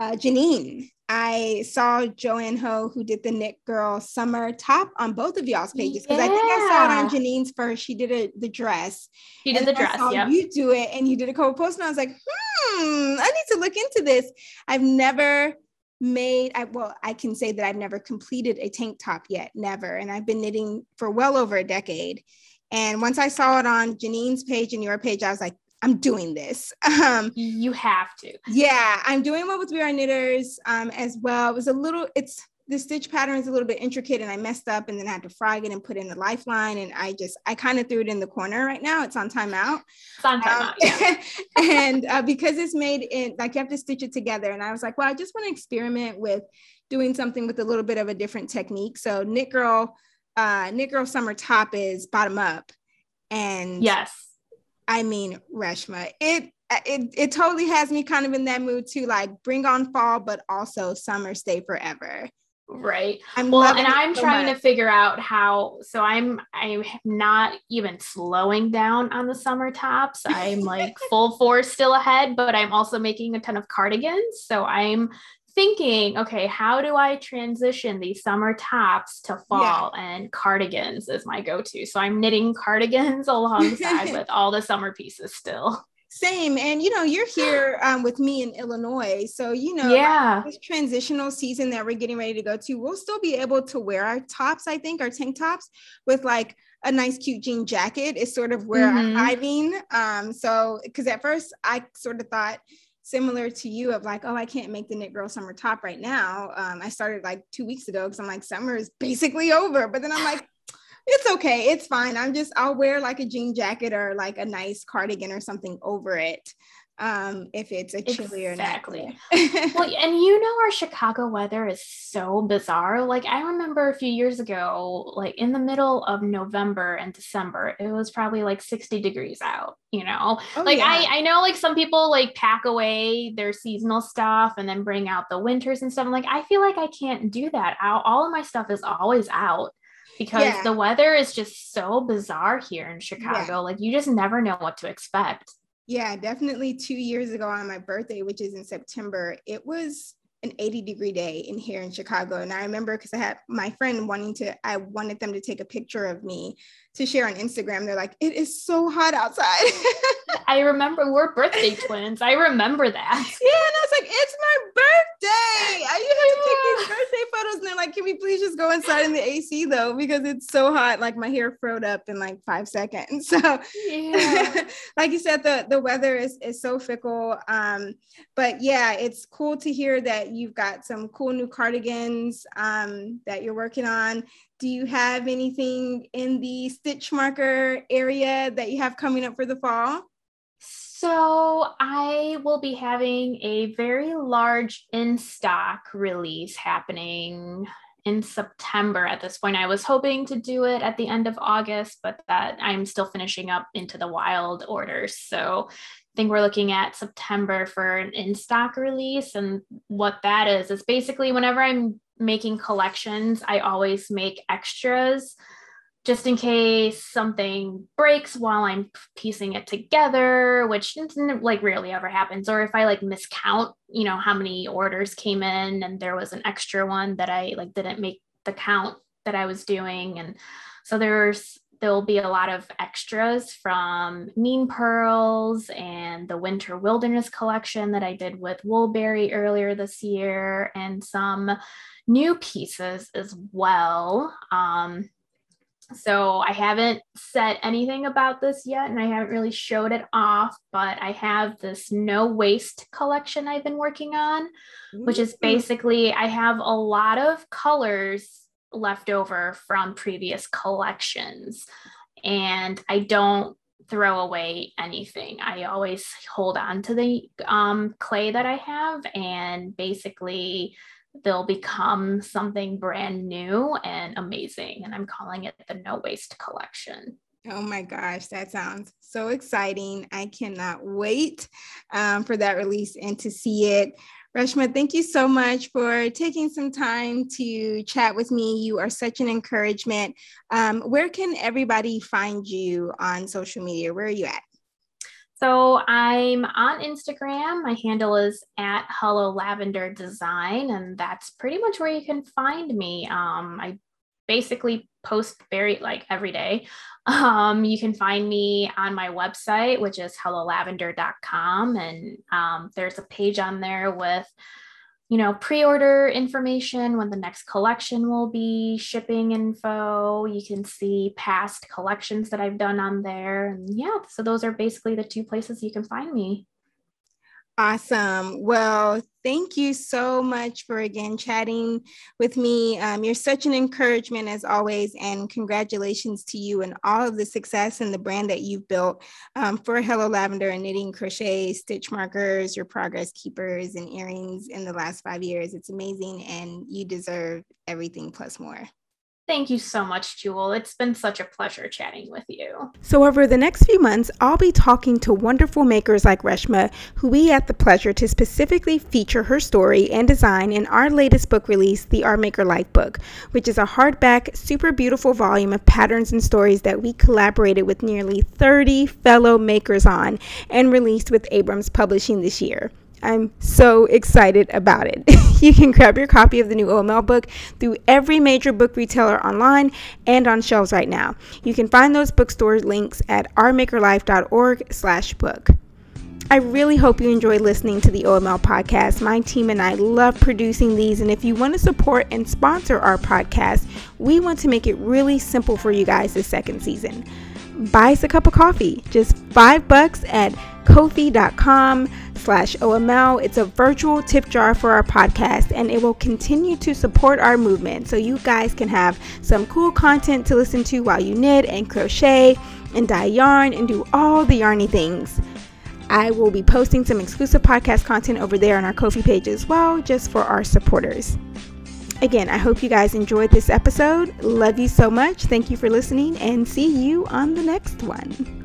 uh, Janine. I saw Joanne Ho, who did the Knit Girl summer top, on both of y'all's pages. Because yeah. I think I saw it on Janine's first. She did a, the dress. She did and the dress, I saw yeah. you do it, and you did a couple posts, and I was like, hmm, I need to look into this. I've never made, I, well, I can say that I've never completed a tank top yet, never. And I've been knitting for well over a decade. And once I saw it on Janine's page and your page, I was like, I'm doing this. Um, you have to. Yeah. I'm doing one with We Are Knitters um, as well. It was a little, it's, the stitch pattern is a little bit intricate and I messed up and then I had to frog it and put in the lifeline. And I just, I kind of threw it in the corner right now. It's on timeout. It's on timeout. Um, yeah. And uh, because it's made in, like you have to stitch it together. And I was like, well, I just want to experiment with doing something with a little bit of a different technique. So Knit Girl, uh, Knit Girl Summer Top is bottom up. And yes. I mean, Reshma, it, it, it totally has me kind of in that mood too, like bring on fall, but also summer stay forever. Right. I'm well, and I'm so trying much. to figure out how, so I'm, I'm not even slowing down on the summer tops. I'm like full force still ahead, but I'm also making a ton of cardigans. So I'm thinking, okay, how do I transition these summer tops to fall? Yeah. And cardigans is my go-to. So I'm knitting cardigans alongside with all the summer pieces still. Same. And, you know, you're here um, with me in Illinois. So, you know, yeah. this transitional season that we're getting ready to go to, we'll still be able to wear our tops, I think, our tank tops with like a nice cute jean jacket is sort of where mm-hmm. I'm diving. Um, so, because at first I sort of thought, similar to you, of like, oh, I can't make the Knit Girl summer top right now. Um, I started like two weeks ago because I'm like, summer is basically over. But then I'm like, it's okay. It's fine. I'm just, I'll wear like a jean jacket or like a nice cardigan or something over it. Um, if it's a chilly exactly. or not. Exactly. Well, and you know, our Chicago weather is so bizarre. Like I remember a few years ago, like in the middle of November and December, it was probably like sixty degrees out, you know, oh, like yeah. I, I know like some people like pack away their seasonal stuff and then bring out the winters and stuff. I'm like, I feel like I can't do that. I'll, all of my stuff is always out because yeah. the weather is just so bizarre here in Chicago. Yeah. Like you just never know what to expect. Yeah, definitely two years ago on my birthday, which is in September, it was an eighty degree day in here in Chicago. And I remember because I had my friend wanting to, I wanted them to take a picture of me to share on Instagram. They're like, it is so hot outside. I remember we're birthday twins. I remember that. Yeah. And I was like, it's my birthday. I used to yeah. take these birthday photos. And they're like, can we please just go inside in the A C though? Because it's so hot. Like my hair froze up in like five seconds. So yeah. Like you said, the, the weather is, is so fickle. Um, but yeah, it's cool to hear that you've got some cool new cardigans um, that you're working on. Do you have anything in the stitch marker area that you have coming up for the fall? So I will be having a very large in-stock release happening in September at this point. I was hoping to do it at the end of August, but that I'm still finishing up Into the Wild orders. So I think we're looking at September for an in-stock release. And what that is, is basically whenever I'm making collections, I always make extras just in case something breaks while I'm piecing it together, which like rarely ever happens. Or if I like miscount, you know, how many orders came in and there was an extra one that I like didn't make the count that I was doing. And so there's, there'll be a lot of extras from Mean Pearls and the Winter Wilderness collection that I did with Woolberry earlier this year, and some new pieces as well. Um, So I haven't said anything about this yet, and I haven't really showed it off, but I have this no waste collection I've been working on, mm-hmm. which is basically, I have a lot of colors left over from previous collections, and I don't throw away anything. I always hold on to the um, clay that I have, and basically they'll become something brand new and amazing. And I'm calling it the No Waste Collection. Oh my gosh, that sounds so exciting. I cannot wait um, for that release and to see it. Reshma, thank you so much for taking some time to chat with me. You are such an encouragement. Um, where can everybody find you on social media? Where are you at? So I'm on Instagram. My handle is at Hello Lavender Design, and that's pretty much where you can find me. Um, I basically post very like every day. Um, you can find me on my website, which is hello lavender dot com, and um, there's a page on there with, you know, pre-order information, when the next collection will be, shipping info. You can see past collections that I've done on there. And yeah, so those are basically the two places you can find me. Awesome. Well, thank you so much for again chatting with me. Um, you're such an encouragement as always, and congratulations to you and all of the success and the brand that you've built um, for Hello Lavender and knitting, crochet, stitch markers, your progress keepers and earrings in the last five years. It's amazing, and you deserve everything plus more. Thank you so much, Jewel. It's been such a pleasure chatting with you. So over the next few months, I'll be talking to wonderful makers like Reshma, who we had the pleasure to specifically feature her story and design in our latest book release, the Art Maker Life book, which is a hardback, super beautiful volume of patterns and stories that we collaborated with nearly thirty fellow makers on and released with Abrams Publishing this year. I'm so excited about it. You can grab your copy of the new O M L book through every major book retailer online and on shelves right now. You can find those bookstore links at our maker life dot org slash book. I really hope you enjoy listening to the O M L podcast. My team and I love producing these. And if you want to support and sponsor our podcast, we want to make it really simple for you guys this second season. Buy us a cup of coffee, just five bucks at ko fi dot com slash O M L. It's a virtual tip jar for our podcast, and it will continue to support our movement so you guys can have some cool content to listen to while you knit and crochet and dye yarn and do all the yarny things. I will be posting some exclusive podcast content over there on our Ko-fi page as well, just for our supporters. Again, I hope you guys enjoyed this episode. Love you so much. Thank you for listening, and see you on the next one.